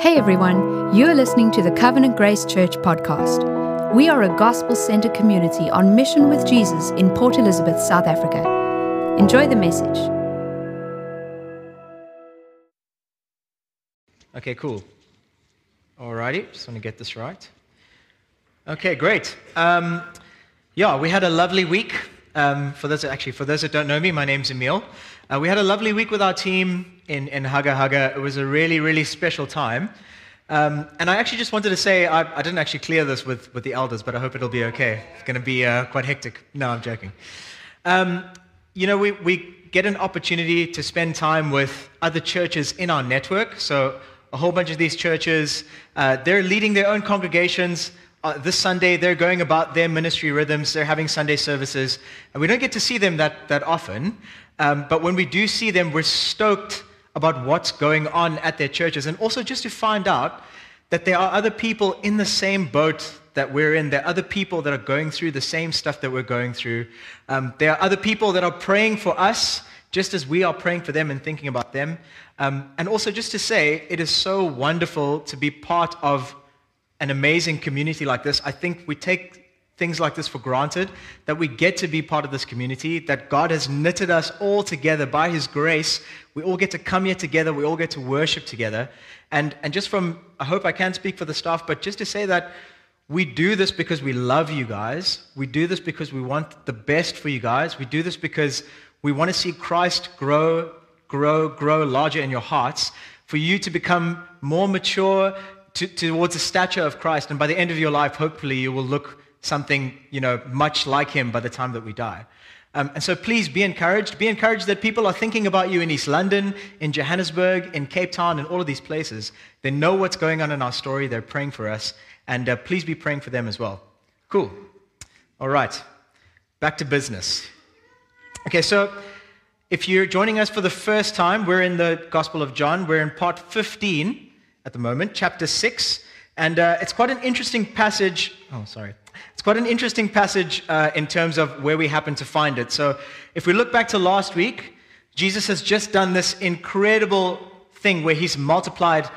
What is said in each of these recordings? Hey everyone, you're listening to the Covenant Grace Church podcast. We are a gospel-centered community on mission with Jesus in Port Elizabeth, South Africa. Enjoy the message. Okay, cool. Alrighty, just want to get this right. Okay, great. We had a lovely week. For those that don't know me, my name's Emil. We had a lovely week with our team in Haga Haga. It was a really, really special time. And I actually just wanted to say, I didn't actually clear this with the elders, but I hope it'll be okay. It's going to be quite hectic. No, I'm joking. We get an opportunity to spend time with other churches in our network. So a whole bunch of these churches, they're leading their own congregations. This Sunday, they're going about their ministry rhythms. They're having Sunday services. And we don't get to see them that often. But when we do see them, we're stoked about what's going on at their churches. And also just to find out that there are other people in the same boat that we're in. There are other people that are going through the same stuff that we're going through. There are other people that are praying for us just as we are praying for them and thinking about them. And also just to say, it is so wonderful to be part of an amazing community like this. I think we take things like this for granted, that we get to be part of this community, that God has knitted us all together by His grace. We all get to come here together. We all get to worship together. And just from, I hope I can speak for the staff, but just to say that we do this because we love you guys. We do this because we want the best for you guys. We do this because we want to see Christ grow larger in your hearts, for you to become more mature towards the stature of Christ. And by the end of your life, hopefully, you will look something, much like Him by the time that we die. And so please be encouraged. Be encouraged that people are thinking about you in East London, in Johannesburg, in Cape Town, and all of these places. They know what's going on in our story. They're praying for us. And please be praying for them as well. Cool. All right. Back to business. Okay, so if you're joining us for the first time, we're in the Gospel of John. We're in part 15 at the moment, chapter 6. And it's quite an interesting passage. Oh, sorry. It's quite an interesting passage in terms of where we happen to find it. So if we look back to last week, Jesus has just done this incredible thing where He's multiplied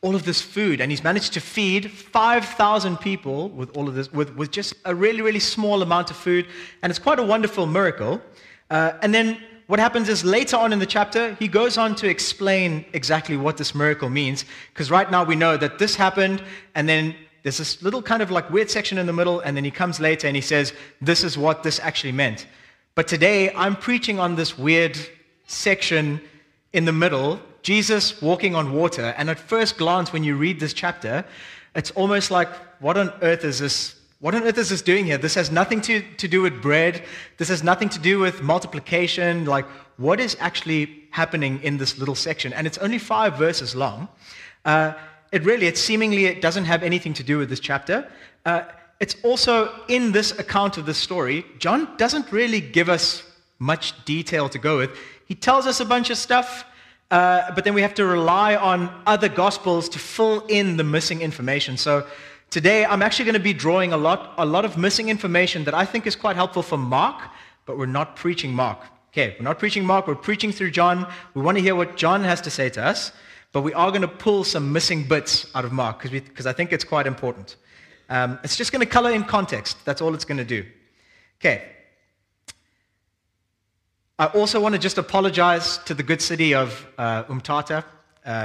all of this food, and He's managed to feed 5,000 people with all of this, with just a really, really small amount of food, and it's quite a wonderful miracle. And then what happens is later on in the chapter, He goes on to explain exactly what this miracle means, because right now we know that this happened, and then there's this little kind of like weird section in the middle, and then He comes later and He says, this is what this actually meant. But today, I'm preaching on this weird section in the middle, Jesus walking on water. And at first glance, when you read this chapter, it's almost like, what on earth is this? What on earth is this doing here? This has nothing to do with bread. This has nothing to do with multiplication. Like, what is actually happening in this little section? And it's only 5 verses long. It doesn't have anything to do with this chapter. It's also in this account of this story, John doesn't really give us much detail to go with. He tells us a bunch of stuff, but then we have to rely on other Gospels to fill in the missing information. So today I'm actually going to be drawing a lot of missing information that I think is quite helpful for Mark, but we're not preaching Mark. Okay, we're not preaching Mark, we're preaching through John. We want to hear what John has to say to us. But we are going to pull some missing bits out of Mark because I think it's quite important. It's just going to color in context. That's all it's going to do. Okay. I also want to just apologize to the good city of Umtata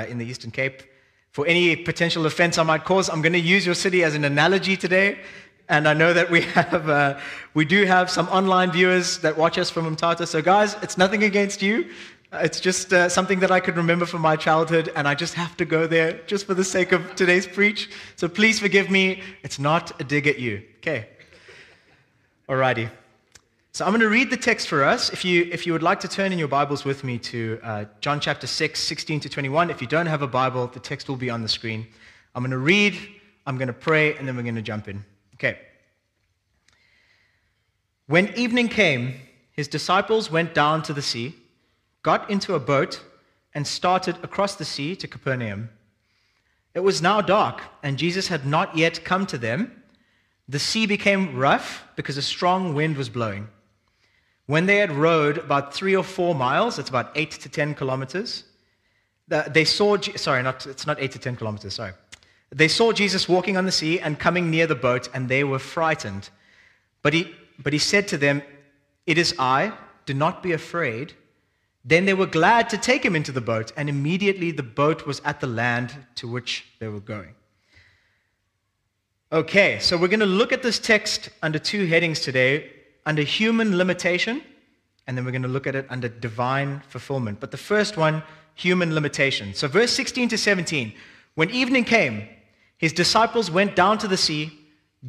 in the Eastern Cape for any potential offense I might cause. I'm going to use your city as an analogy today. And I know that we do have some online viewers that watch us from Umtata. So guys, it's nothing against you. It's just something that I could remember from my childhood, and I just have to go there just for the sake of today's preach. So please forgive me. It's not a dig at you. Okay. Alrighty. So I'm going to read the text for us. If you would like to turn in your Bibles with me to John chapter 6, 16 to 21. If you don't have a Bible, the text will be on the screen. I'm going to read, I'm going to pray, and then we're going to jump in. Okay. When evening came, His disciples went down to the sea, got into a boat, and started across the sea to Capernaum. It was now dark, and Jesus had not yet come to them. The sea became rough because a strong wind was blowing. When they had rowed about 3 or 4 miles, that's about 8 to 10 kilometers, They saw, it's not 8 to 10 kilometers, sorry. They saw Jesus walking on the sea and coming near the boat, and they were frightened. But he said to them, "It is I, do not be afraid." Then they were glad to take him into the boat, and immediately the boat was at the land to which they were going. Okay, so we're going to look at this text under two headings today, under human limitation, and then we're going to look at it under divine fulfillment. But the first one, human limitation. So verse 16 to 17, when evening came, his disciples went down to the sea,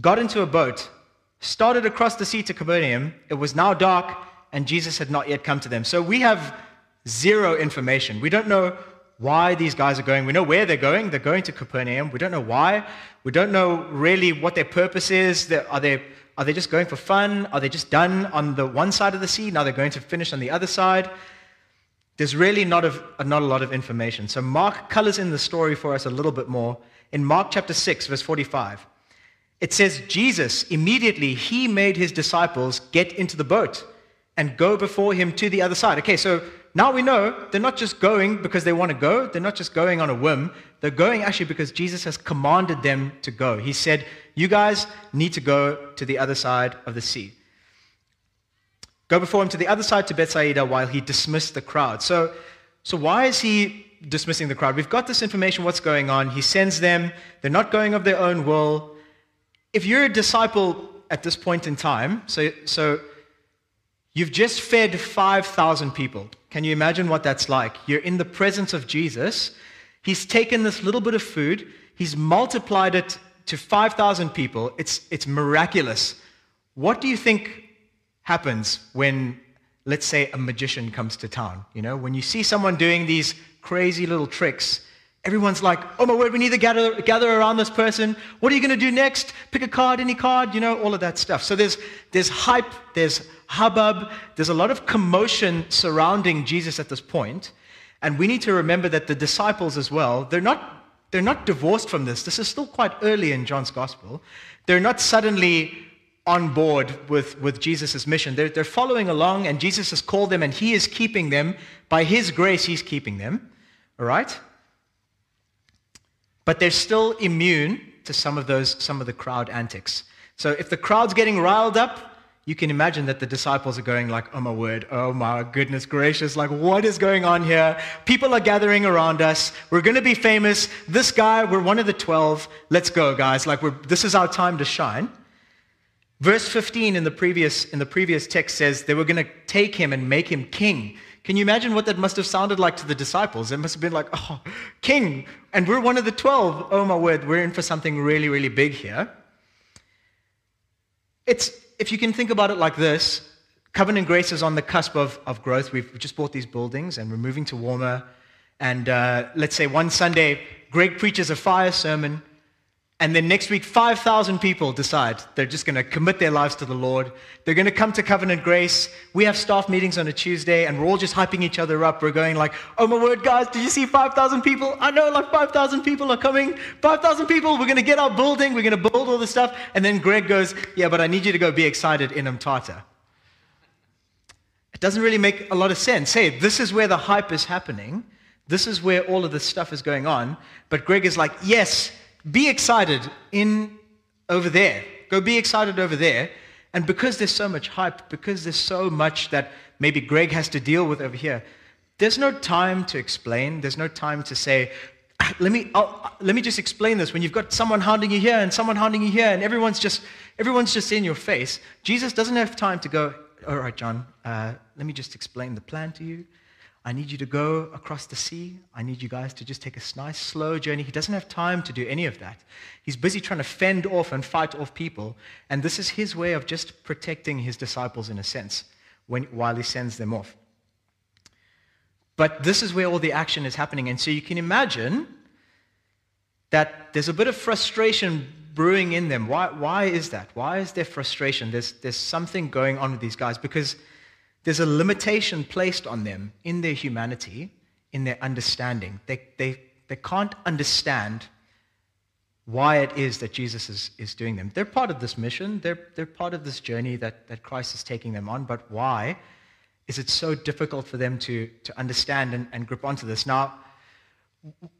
got into a boat, started across the sea to Capernaum. It was now dark, and Jesus had not yet come to them. So we have zero information. We don't know why these guys are going. We know where they're going. They're going to Capernaum. We don't know why. We don't know really what their purpose is. Are they just going for fun? Are they just done on the one side of the sea? Now they're going to finish on the other side. There's really not a lot of information. So Mark colors in the story for us a little bit more. In Mark chapter 6, verse 45, it says, Jesus, immediately he made his disciples get into the boat and go before him to the other side. Okay, so now we know they're not just going because they want to go. They're not just going on a whim. They're going actually because Jesus has commanded them to go. He said, you guys need to go to the other side of the sea. Go before him to the other side to Bethsaida while he dismissed the crowd. So why is he dismissing the crowd? We've got this information, what's going on. He sends them. They're not going of their own will. If you're a disciple at this point in time, so you've just fed 5,000 people. Can you imagine what that's like? You're in the presence of Jesus. He's taken this little bit of food. He's multiplied it to 5,000 people. It's miraculous. What do you think happens when, let's say, a magician comes to town? You know, when you see someone doing these crazy little tricks, everyone's like, oh my word, we need to gather around this person. What are you going to do next? Pick a card, any card, you know, all of that stuff. So there's hype, there's hubbub, there's a lot of commotion surrounding Jesus at this point. And we need to remember that the disciples as well, they're not divorced from this. This is still quite early in John's gospel. They're not suddenly on board with Jesus' mission. They're following along, and Jesus has called them, and he is keeping them. By his grace, he's keeping them, all right? But they're still immune to some of the crowd antics. So if the crowd's getting riled up, you can imagine that the disciples are going like, oh my word, oh my goodness gracious, like what is going on here? People are gathering around us. We're going to be famous. This guy, we're one of the 12. Let's go, guys. Like this is our time to shine. Verse 15 in the previous text says they were going to take him and make him king. Can you imagine what that must have sounded like to the disciples? It must have been like, oh, king, and we're one of the 12. Oh, my word, we're in for something really, really big here. If you can think about it like this, Covenant Grace is on the cusp of growth. We've just bought these buildings, and we're moving to warmer. And let's say one Sunday, Greg preaches a fire sermon, and then next week, 5,000 people decide they're just going to commit their lives to the Lord. They're going to come to Covenant Grace. We have staff meetings on a Tuesday, and we're all just hyping each other up. We're going like, oh my word, guys, did you see 5,000 people? I know, like 5,000 people are coming. 5,000 people, we're going to get our building. We're going to build all this stuff. And then Greg goes, yeah, but I need you to go be excited in Umtata. It doesn't really make a lot of sense. Hey, this is where the hype is happening. This is where all of this stuff is going on. But Greg is like, yes, be excited over there. Go be excited over there. And because there's so much hype, because there's so much that maybe Greg has to deal with over here, there's no time to explain. There's no time to say, let me just explain this. When you've got someone hounding you here and someone hounding you here, and everyone's just in your face, Jesus doesn't have time to go, all right, John, let me just explain the plan to you. I need you to go across the sea. I need you guys to just take a nice, slow journey. He doesn't have time to do any of that. He's busy trying to fend off and fight off people. And this is his way of just protecting his disciples, in a sense, while he sends them off. But this is where all the action is happening. And so you can imagine that there's a bit of frustration brewing in them. Why is that? Why is there frustration? There's something going on with these guys, because there's a limitation placed on them in their humanity, in their understanding. They can't understand why it is that Jesus is doing them. They're part of this mission. They're part of this journey that Christ is taking them on. But why is it so difficult for them to understand and grip onto this? Now,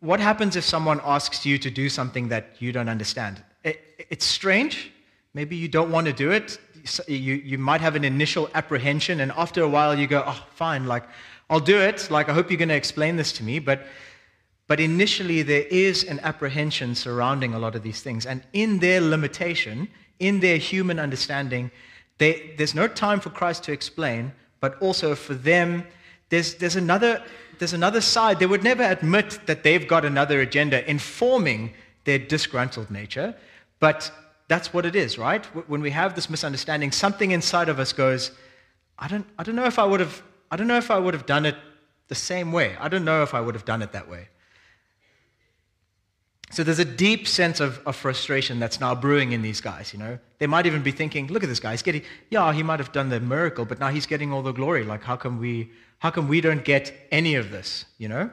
What happens if someone asks you to do something that you don't understand? It's strange. Maybe you don't want to do it. You might have an initial apprehension, and after a while you go, oh, fine, like, I'll do it. Like, I hope you're going to explain this to me. But initially there is an apprehension surrounding a lot of these things. And in their limitation, in their human understanding, there's no time for Christ to explain, but also for them, there's another side. They would never admit that they've got another agenda informing their disgruntled nature, but that's what it is, right? When we have this misunderstanding, something inside of us goes, I don't know if I would have done it the same way. I don't know if I would have done it that way. So there's a deep sense of frustration that's now brewing in these guys, you know. They might even be thinking, look at this guy, he might have done the miracle, but now he's getting all the glory. Like, how come we don't get any of this, you know?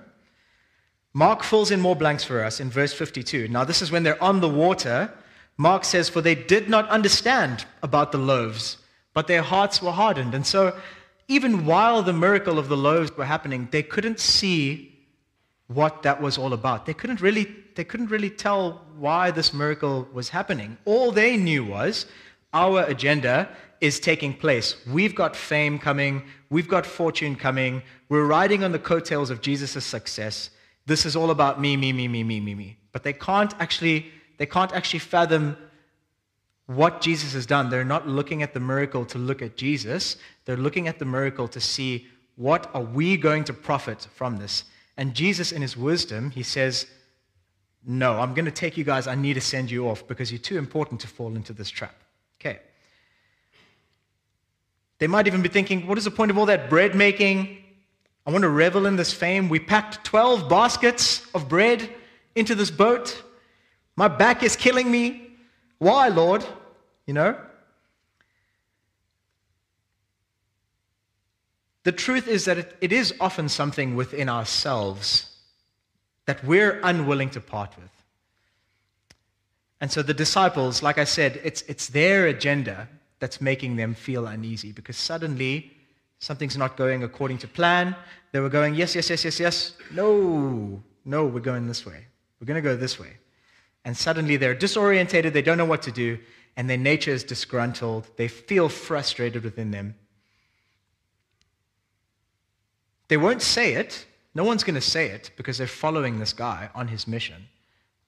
Mark fills in more blanks for us in verse 52. Now, this is when they're on the water. Mark says, for they did not understand about the loaves, but their hearts were hardened. And so even while the miracle of the loaves were happening, they couldn't see what that was all about. They couldn't really tell why this miracle was happening. All they knew was, our agenda is taking place. We've got fame coming. We've got fortune coming. We're riding on the coattails of Jesus' success. This is all about me, me, me, me, me, me, me. But they can't actually fathom what Jesus has done. They're not looking at the miracle to look at Jesus. They're looking at the miracle to see, what are we going to profit from this? And Jesus, in his wisdom, he says, no, I'm going to take you guys. I need to send you off because you're too important to fall into this trap. Okay. They might even be thinking, what is the point of all that bread making? I want to revel in this fame. We packed 12 baskets of bread into this boat. My back is killing me. Why, Lord? You know? The truth is that it is often something within ourselves that we're unwilling to part with. And so the disciples, like I said, it's their agenda that's making them feel uneasy, because suddenly something's not going according to plan. They were going, yes, yes, yes, yes, yes. No, we're going this way. We're going to go this way. And suddenly they're disorientated. They don't know what to do. And their nature is disgruntled. They feel frustrated within them. They won't say it. No one's going to say it because they're following this guy on his mission.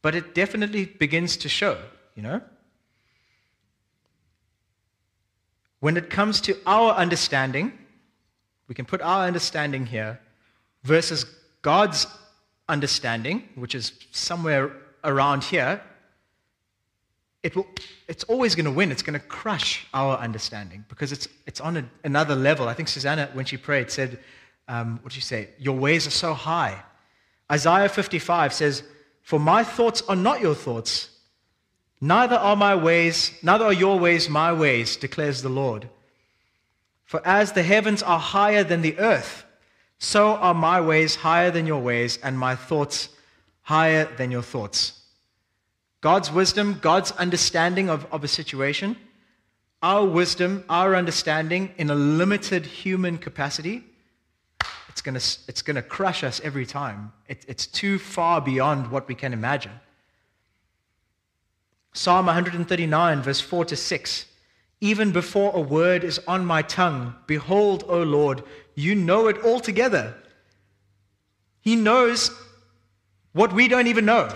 But it definitely begins to show, you know? When it comes to our understanding, we can put our understanding here versus God's understanding, which is somewhere around here, it's always going to win. It's going to crush our understanding because it's on another level. I think Susanna, when she prayed, said, what did you say? Your ways are so high. Isaiah 55 says, for my thoughts are not your thoughts, neither are your ways my ways, declares the Lord. For as the heavens are higher than the earth, so are my ways higher than your ways, and my thoughts higher than your thoughts. God's wisdom, God's understanding of a situation, our wisdom, our understanding in a limited human capacity, it's going to crush us every time. It's too far beyond what we can imagine. Psalm 139, verse 4-6. Even before a word is on my tongue, behold, O Lord, you know it altogether. He knows what we don't even know.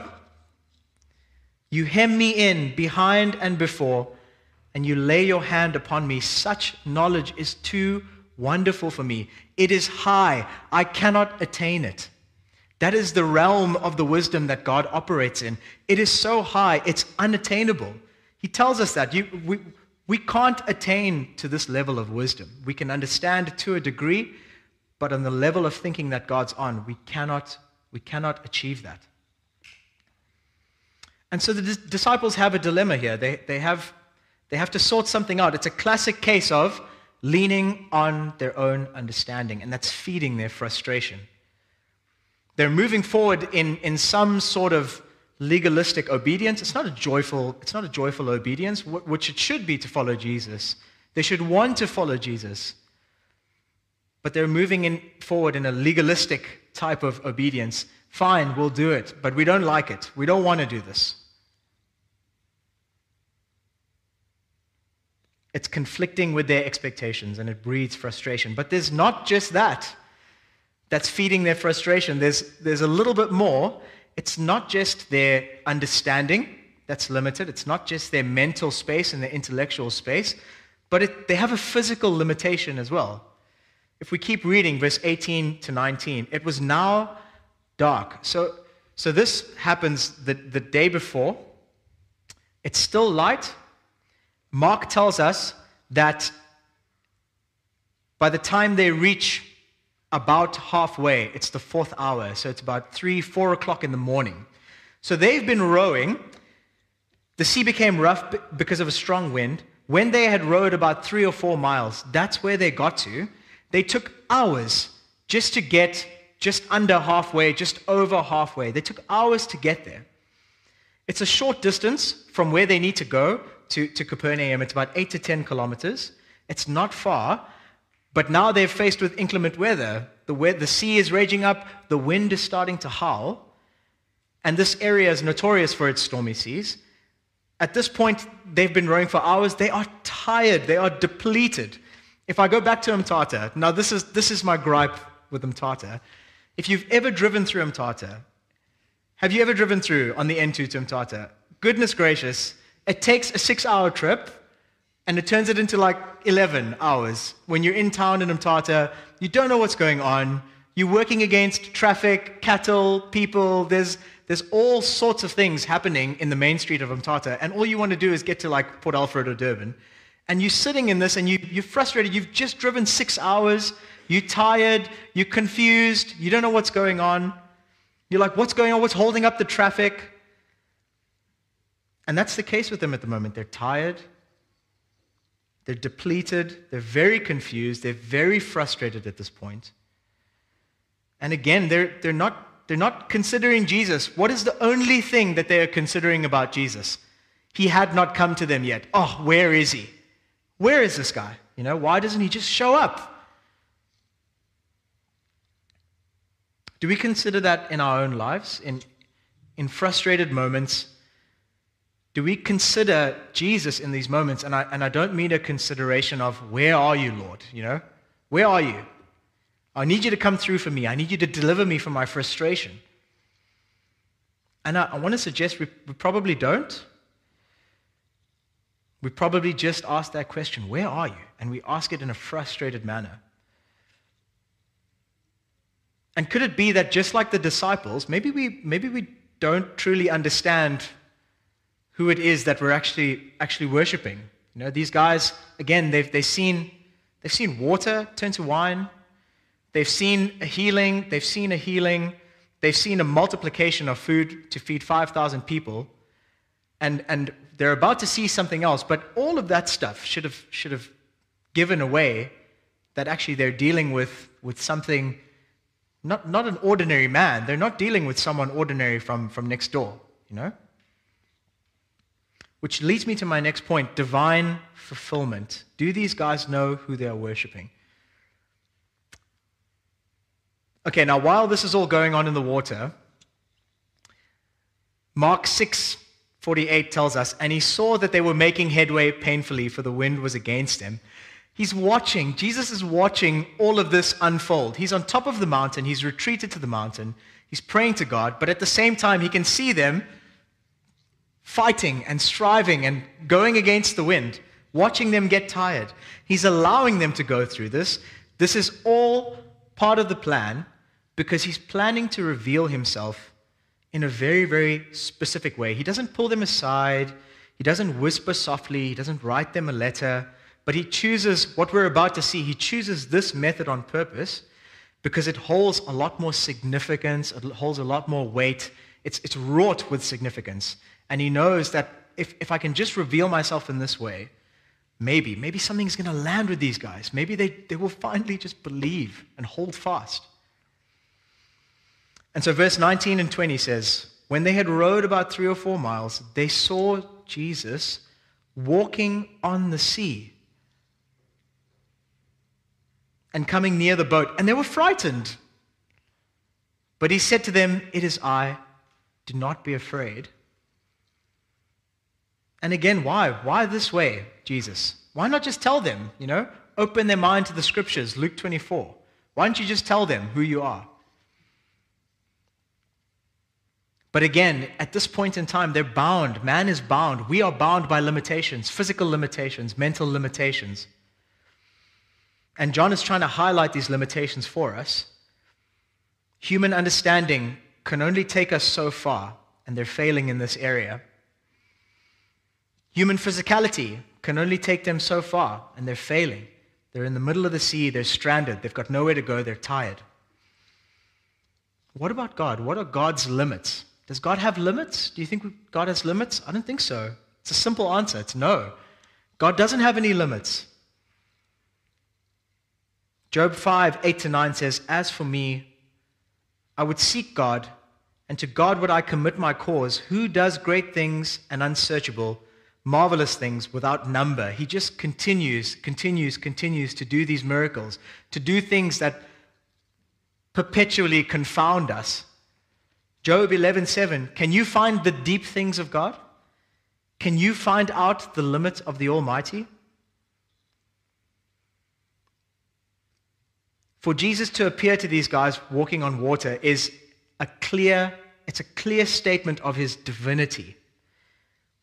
You hem me in behind and before, and you lay your hand upon me. Such knowledge is too wonderful for me. It is high. I cannot attain it. That is the realm of the wisdom that God operates in. It is so high, it's unattainable. He tells us that. We can't attain to this level of wisdom. We can understand to a degree, but on the level of thinking that God's on, we cannot achieve that. And so the disciples have a dilemma here. They have to sort something out. It's a classic case of leaning on their own understanding, and that's feeding their frustration. They're moving forward in some sort of legalistic obedience. It's not a joyful obedience, which it should be to follow Jesus. They should want to follow Jesus. But they're moving forward in a legalistic type of obedience, Fine, we'll do it, but we don't like it. We don't want to do this. It's conflicting with their expectations, and it breeds frustration. But there's not just that that's feeding their frustration. There's a little bit more. It's not just their understanding that's limited. It's not just their mental space and their intellectual space, but they have a physical limitation as well. If we keep reading verse 18 to 19, it was now dark. So this happens the day before. It's still light. Mark tells us that by the time they reach about halfway, it's the fourth hour, so it's about 4 o'clock in the morning. So they've been rowing. The sea became rough because of a strong wind. When they had rowed about 3 or 4 miles, that's where they got to. They took hours just to get just under halfway, just over halfway. They took hours to get there. It's a short distance from where they need to go to Capernaum. It's about 8 to 10 kilometers. It's not far, but now they're faced with inclement weather. The sea is raging up, the wind is starting to howl, and this area is notorious for its stormy seas. At this point, they've been rowing for hours. They are tired. They are depleted. If I go back to Umtata, now this is my gripe with Umtata. If you've ever driven through Umtata, have you ever driven through on the N2 to Umtata? Goodness gracious, it takes a 6-hour trip, and it turns it into like 11 hours. When you're in town in Umtata, you don't know what's going on. You're working against traffic, cattle, people. There's all sorts of things happening in the main street of Umtata, and all you want to do is get to like Port Alfred or Durban. And you're sitting in this, and you're frustrated. You've just driven 6 hours. You're tired. You're confused. You don't know what's going on. You're like, what's going on? What's holding up the traffic? And that's the case with them at the moment. They're tired, they're depleted, they're very confused, they're very frustrated at this point. And again, they're not considering Jesus. What is the only thing that they are considering about Jesus? He had not come to them yet. Oh, where is he? Where is this guy? You know, why doesn't he just show up? Do we consider that in our own lives? In frustrated moments, do we consider Jesus in these moments? And I don't mean a consideration of, where are you, Lord? You know, where are you? I need you to come through for me. I need you to deliver me from my frustration. And I want to suggest we probably don't. We probably just ask that question, where are you? And we ask it in a frustrated manner. And could it be that just like the disciples, maybe we don't truly understand who it is that we're actually worshiping? You know, these guys, again, they've seen water turn to wine. They've seen a healing. They've seen a multiplication of food to feed 5,000 people, and they're about to see something else. But all of that stuff should have given away that actually they're dealing with something, not an ordinary man. They're not dealing with someone ordinary from next door, you know? Which leads me to my next point, divine fulfillment. Do these guys know who they are worshiping? Okay, now while this is all going on in the water, Mark 6:48 tells us, and he saw that they were making headway painfully, for the wind was against him. He's watching. Jesus is watching all of this unfold. He's on top of the mountain. He's retreated to the mountain. He's praying to God, but at the same time, he can see them fighting and striving and going against the wind, watching them get tired. He's allowing them to go through this. This is all part of the plan, because he's planning to reveal himself in a very, very specific way. He doesn't pull them aside. He doesn't whisper softly. He doesn't write them a letter. But he chooses what we're about to see. He chooses this method on purpose because it holds a lot more significance. It holds a lot more weight. It's wrought with significance. And he knows that if I can just reveal myself in this way, maybe something's going to land with these guys. Maybe they will finally just believe and hold fast. And so verse 19 and 20 says, when they had rowed about 3 or 4 miles, they saw Jesus walking on the sea and coming near the boat. And they were frightened. But he said to them, "It is I, do not be afraid." And again, why? Why this way, Jesus? Why not just tell them, you know? Open their mind to the scriptures, Luke 24. Why don't you just tell them who you are? But again, at this point in time, they're bound. Man is bound. We are bound by limitations, physical limitations, mental limitations. And John is trying to highlight these limitations for us. Human understanding can only take us so far, and they're failing in this area. Human physicality can only take them so far, and they're failing. They're in the middle of the sea, they're stranded, they've got nowhere to go, they're tired. What about God? What are God's limits? Does God have limits? Do you think God has limits? I don't think so. It's a simple answer. It's no. God doesn't have any limits. Job 5, 8-9 says, "As for me, I would seek God, and to God would I commit my cause, who does great things and unsearchable, marvelous things without number." He just continues to do these miracles, to do things that perpetually confound us. Job 11:7, can you find the deep things of God? Can you find out the limits of the Almighty? For Jesus to appear to these guys walking on water is a clear statement of his divinity.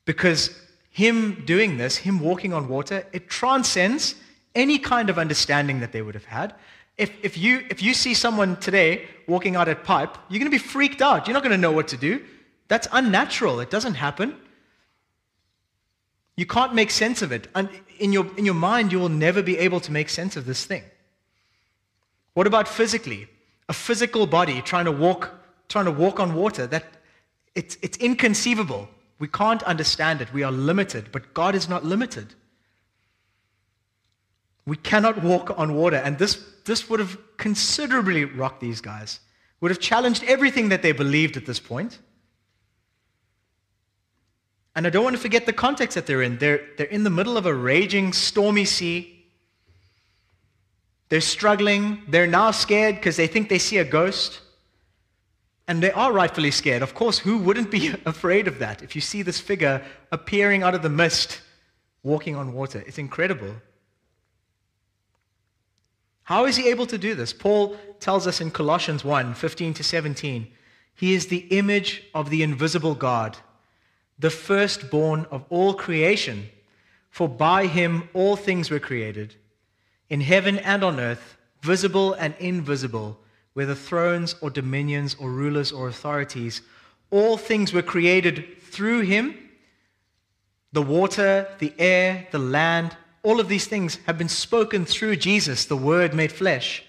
Because him doing this, him walking on water, it transcends any kind of understanding that they would have had. If you see someone today walking out at pipe, you're going to be freaked out. You're not going to know what to do. That's unnatural. It doesn't happen. You can't make sense of it. And in your mind, you will never be able to make sense of this thing. What about physically? A physical body trying to walk on water, that it's inconceivable. We can't understand it. We are limited, but God is not limited. We cannot walk on water, and this would have considerably rocked these guys, would have challenged everything that they believed at this point. And I don't want to forget the context that they're in. They're in the middle of a raging, stormy sea. They're struggling. They're now scared because they think they see a ghost. And they are rightfully scared. Of course, who wouldn't be afraid of that? If you see this figure appearing out of the mist, walking on water, it's incredible. How is he able to do this? Paul tells us in Colossians 1, 15-17, he is the image of the invisible God, the firstborn of all creation, for by him all things were created, in heaven and on earth, visible and invisible, whether thrones or dominions or rulers or authorities. All things were created through him. The water, the air, the land, all of these things have been spoken through Jesus, the Word made flesh.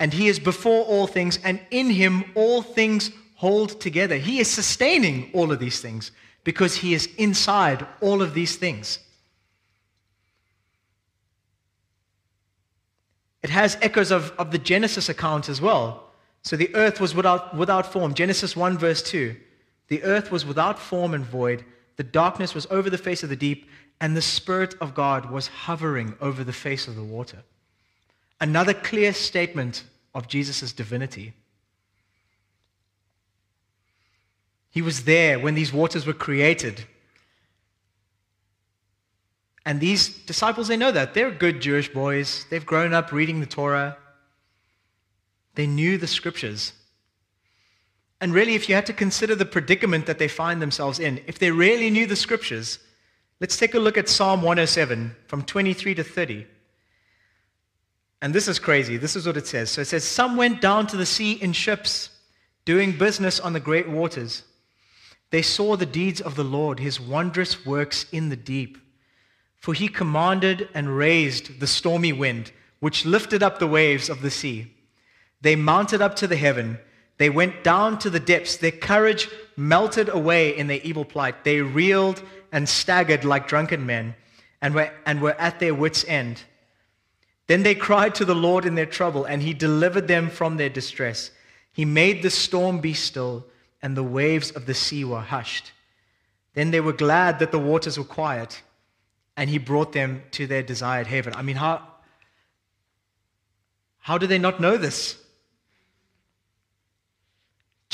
And he is before all things, and in him all things hold together. He is sustaining all of these things because he is inside all of these things. It has echoes of the Genesis account as well. So the earth was without form. Genesis 1 verse 2. The earth was without form and void. The darkness was over the face of the deep, and the Spirit of God was hovering over the face of the water. Another clear statement of Jesus' divinity. He was there when these waters were created. And these disciples, they know that. They're good Jewish boys. They've grown up reading the Torah. They knew the scriptures. And really, if you had to consider the predicament that they find themselves in, if they really knew the scriptures, let's take a look at Psalm 107 from 23-30. And this is crazy. This is what it says. So it says, "Some went down to the sea in ships, doing business on the great waters. They saw the deeds of the Lord, his wondrous works in the deep. For he commanded and raised the stormy wind, which lifted up the waves of the sea. They mounted up to the heaven. They went down to the depths. Their courage melted away in their evil plight. They reeled and staggered like drunken men and were at their wits' end. Then they cried to the Lord in their trouble, and he delivered them from their distress. He made the storm be still, and the waves of the sea were hushed. Then they were glad that the waters were quiet, and he brought them to their desired haven." I mean, how do they not know this?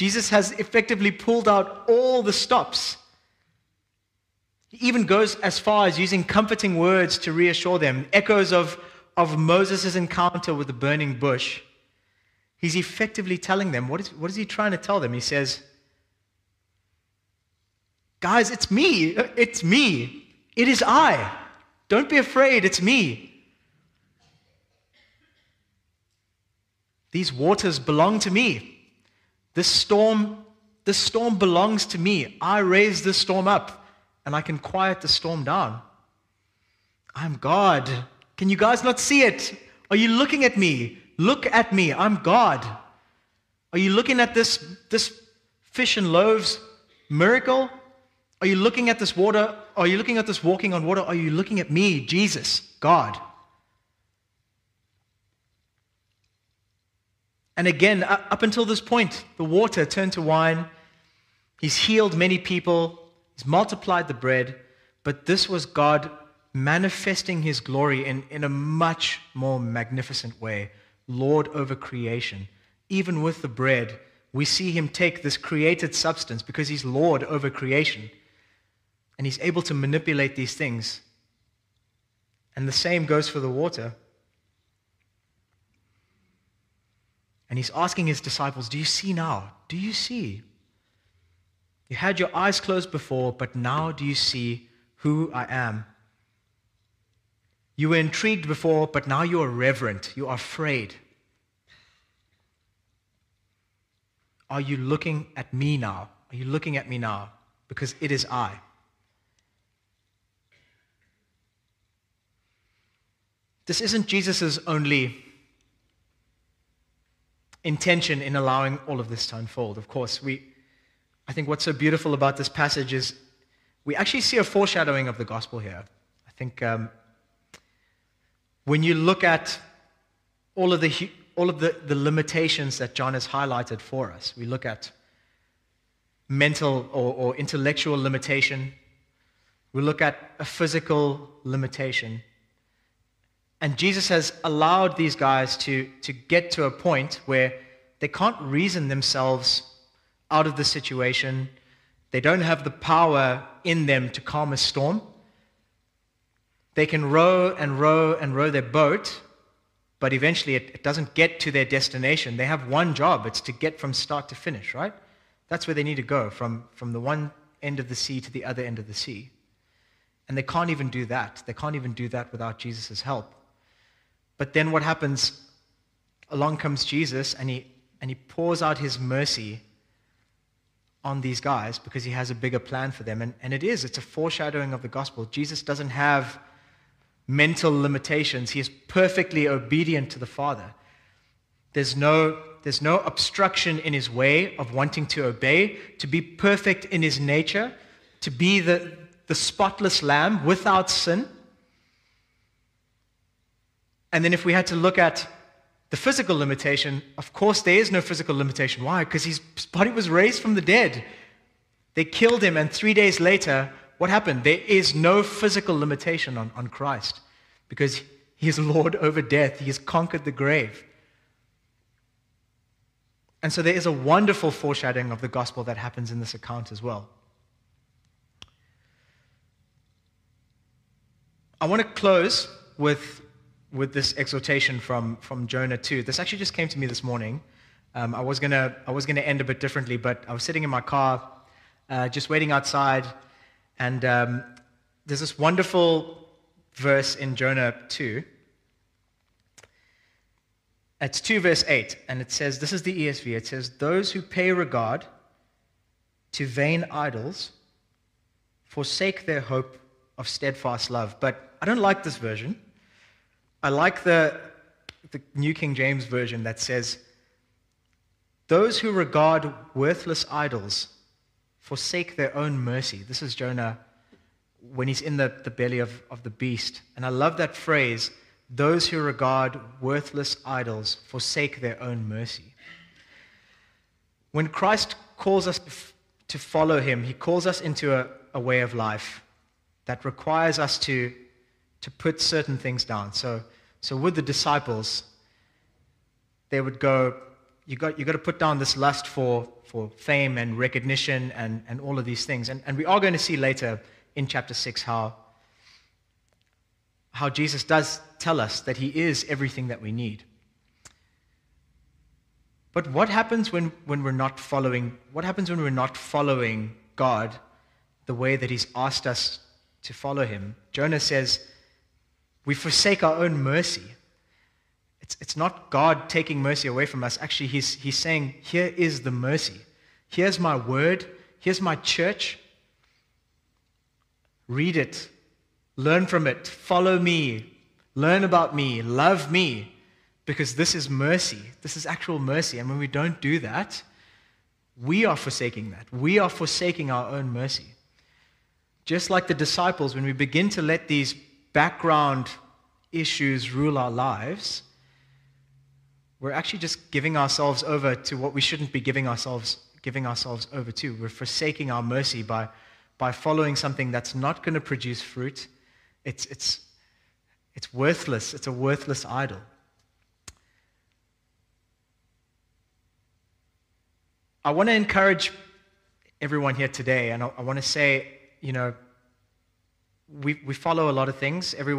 Jesus has effectively pulled out all the stops. He even goes as far as using comforting words to reassure them, echoes of Moses' encounter with the burning bush. He's effectively telling them, what is he trying to tell them? He says, guys, it's me. It's me. It is I. Don't be afraid. It's me. These waters belong to me. This storm belongs to me. I raise this storm up, and I can quiet the storm down. I'm God. Can you guys not see it? Are you looking at me? Look at me. I'm God. Are you looking at this fish and loaves miracle? Are you looking at this water? Are you looking at this walking on water? Are you looking at me, Jesus, God? And again, up until this point, the water turned to wine. He's healed many people. He's multiplied the bread. But this was God manifesting his glory in a much more magnificent way. Lord over creation. Even with the bread, we see him take this created substance because he's Lord over creation. And he's able to manipulate these things. And the same goes for the water. And he's asking his disciples, do you see now? Do you see? You had your eyes closed before, but now do you see who I am? You were intrigued before, but now you are reverent. You are afraid. Are you looking at me now? Are you looking at me now? Because it is I. This isn't Jesus' only intention in allowing all of this to unfold. Of course, I think what's so beautiful about this passage is we actually see a foreshadowing of the gospel here. I think when you look at all of the limitations that John has highlighted for us, we look at mental or intellectual limitation, we look at a physical limitation. And Jesus has allowed these guys to get to a point where they can't reason themselves out of the situation. They don't have the power in them to calm a storm. They can row and row and row their boat, but eventually it doesn't get to their destination. They have one job. It's to get from start to finish, right? That's where they need to go, from the one end of the sea to the other end of the sea. And they can't even do that. They can't even do that without Jesus' help. But then what happens, along comes Jesus, and he pours out his mercy on these guys because he has a bigger plan for them. And it's a foreshadowing of the gospel. Jesus doesn't have mental limitations. He is perfectly obedient to the Father. There's no obstruction in his way of wanting to obey, to be perfect in his nature, to be the spotless lamb without sin. And then if we had to look at the physical limitation, of course there is no physical limitation. Why? Because his body was raised from the dead. They killed him, and 3 days later, what happened? There is no physical limitation on Christ because he is Lord over death. He has conquered the grave. And so there is a wonderful foreshadowing of the gospel that happens in this account as well. I want to close with this exhortation from Jonah 2. This actually just came to me this morning. I was gonna end a bit differently, but I was sitting in my car, just waiting outside, and there's this wonderful verse in Jonah 2. It's 2 verse 8, and it says, this is the ESV, it says, those who pay regard to vain idols forsake their hope of steadfast love. But I don't like this version. I like the New King James Version that says, those who regard worthless idols forsake their own mercy. This is Jonah when he's in the belly of the beast. And I love that phrase, those who regard worthless idols forsake their own mercy. When Christ calls us to follow him, he calls us into a way of life that requires us to put certain things down. So with the disciples, they would go, you got to put down this lust for fame and recognition and all of these things. And we are going to see later in chapter 6 how Jesus does tell us that he is everything that we need. But what happens when we're not following? What happens when we're not following God the way that he's asked us to follow him? Jonah says, we forsake our own mercy. It's not God taking mercy away from us. Actually, he's saying, here is the mercy. Here's my word. Here's my church. Read it. Learn from it. Follow me. Learn about me. Love me. Because this is mercy. This is actual mercy. And when we don't do that, we are forsaking that. We are forsaking our own mercy. Just like the disciples, when we begin to let these background issues rule our lives, we're actually just giving ourselves over to what we shouldn't be giving ourselves over to. We're forsaking our mercy by following something that's not going to produce fruit. It's worthless. It's a worthless idol. I want to encourage everyone here today, and I want to say, you know, we follow a lot of things. We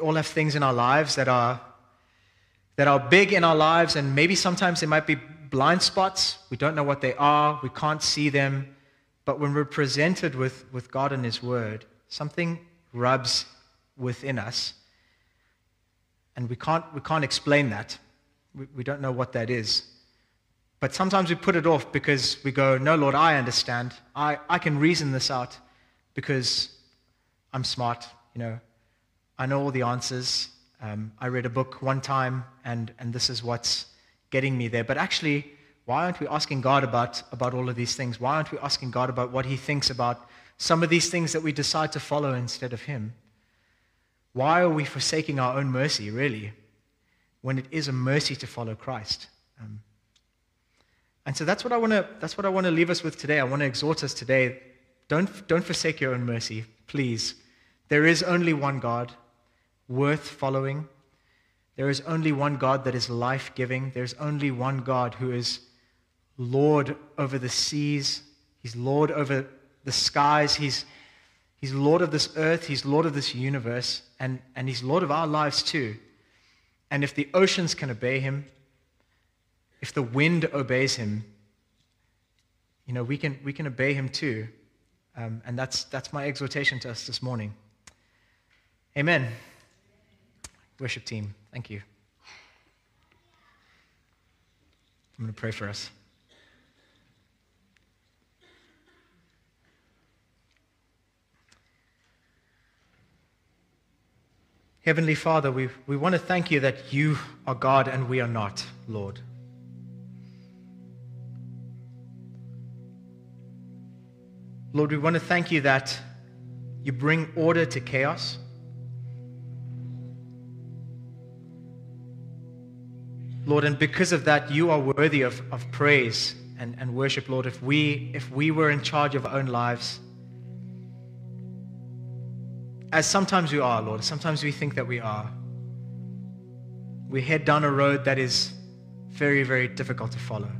all have things in our lives that are big in our lives, and maybe sometimes they might be blind spots. We don't know what they are. We can't see them. But when we're presented with God and his word, something rubs within us, and we can't explain that. We don't know what that is. But sometimes we put it off because we go, no, Lord, I understand. I can reason this out because I'm smart. You know, I know all the answers. I read a book one time, and this is what's getting me there. But actually, why aren't we asking God about all of these things? Why aren't we asking God about what he thinks about some of these things that we decide to follow instead of him? Why are we forsaking our own mercy, really, when it is a mercy to follow Christ? And so that's what I want to leave us with today. I want to exhort us today. Don't forsake your own mercy, please. There is only one God worth following. There is only one God that is life-giving. There's only one God who is Lord over the seas. He's Lord over the skies. He's Lord of this earth. He's Lord of this universe. And he's Lord of our lives too. And if the oceans can obey him, if the wind obeys him, you know, we can obey him too. And that's my exhortation to us this morning. Amen. Worship team, thank you. I'm going to pray for us. Heavenly Father, we want to thank you that you are God and we are not, Lord. Lord, we want to thank you that you bring order to chaos. Lord, and because of that, you are worthy of praise and worship, Lord. If we were in charge of our own lives, as sometimes we are, Lord, sometimes we think that we are, we head down a road that is very, very difficult to follow.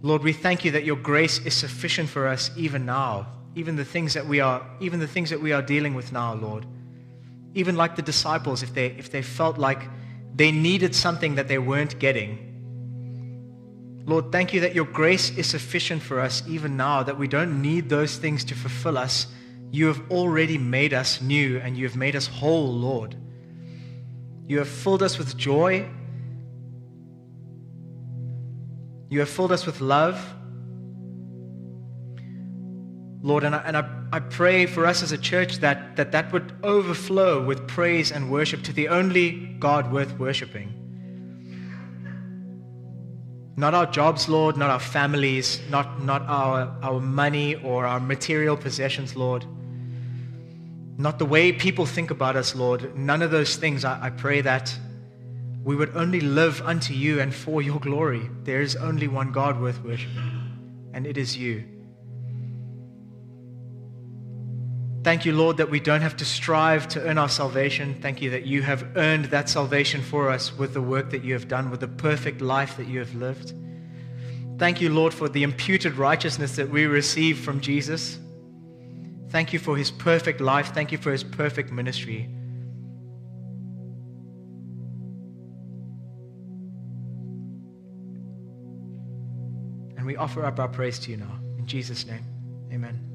Lord, we thank you that your grace is sufficient for us even now, even the things that we are dealing with now, Lord. Even like the disciples, if they felt like they needed something that they weren't getting. Lord, thank you that your grace is sufficient for us even now, that we don't need those things to fulfill us. You have already made us new and you have made us whole, Lord. You have filled us with joy. You have filled us with love. Lord, and I pray for us as a church that would overflow with praise and worship to the only God worth worshiping. Not our jobs, Lord, not our families, not our money or our material possessions, Lord. Not the way people think about us, Lord. None of those things. I pray that we would only live unto you and for your glory. There is only one God worth worshiping, and it is you. Thank you, Lord, that we don't have to strive to earn our salvation. Thank you that you have earned that salvation for us with the work that you have done, with the perfect life that you have lived. Thank you, Lord, for the imputed righteousness that we receive from Jesus. Thank you for his perfect life. Thank you for his perfect ministry. And we offer up our praise to you now. In Jesus' name, amen.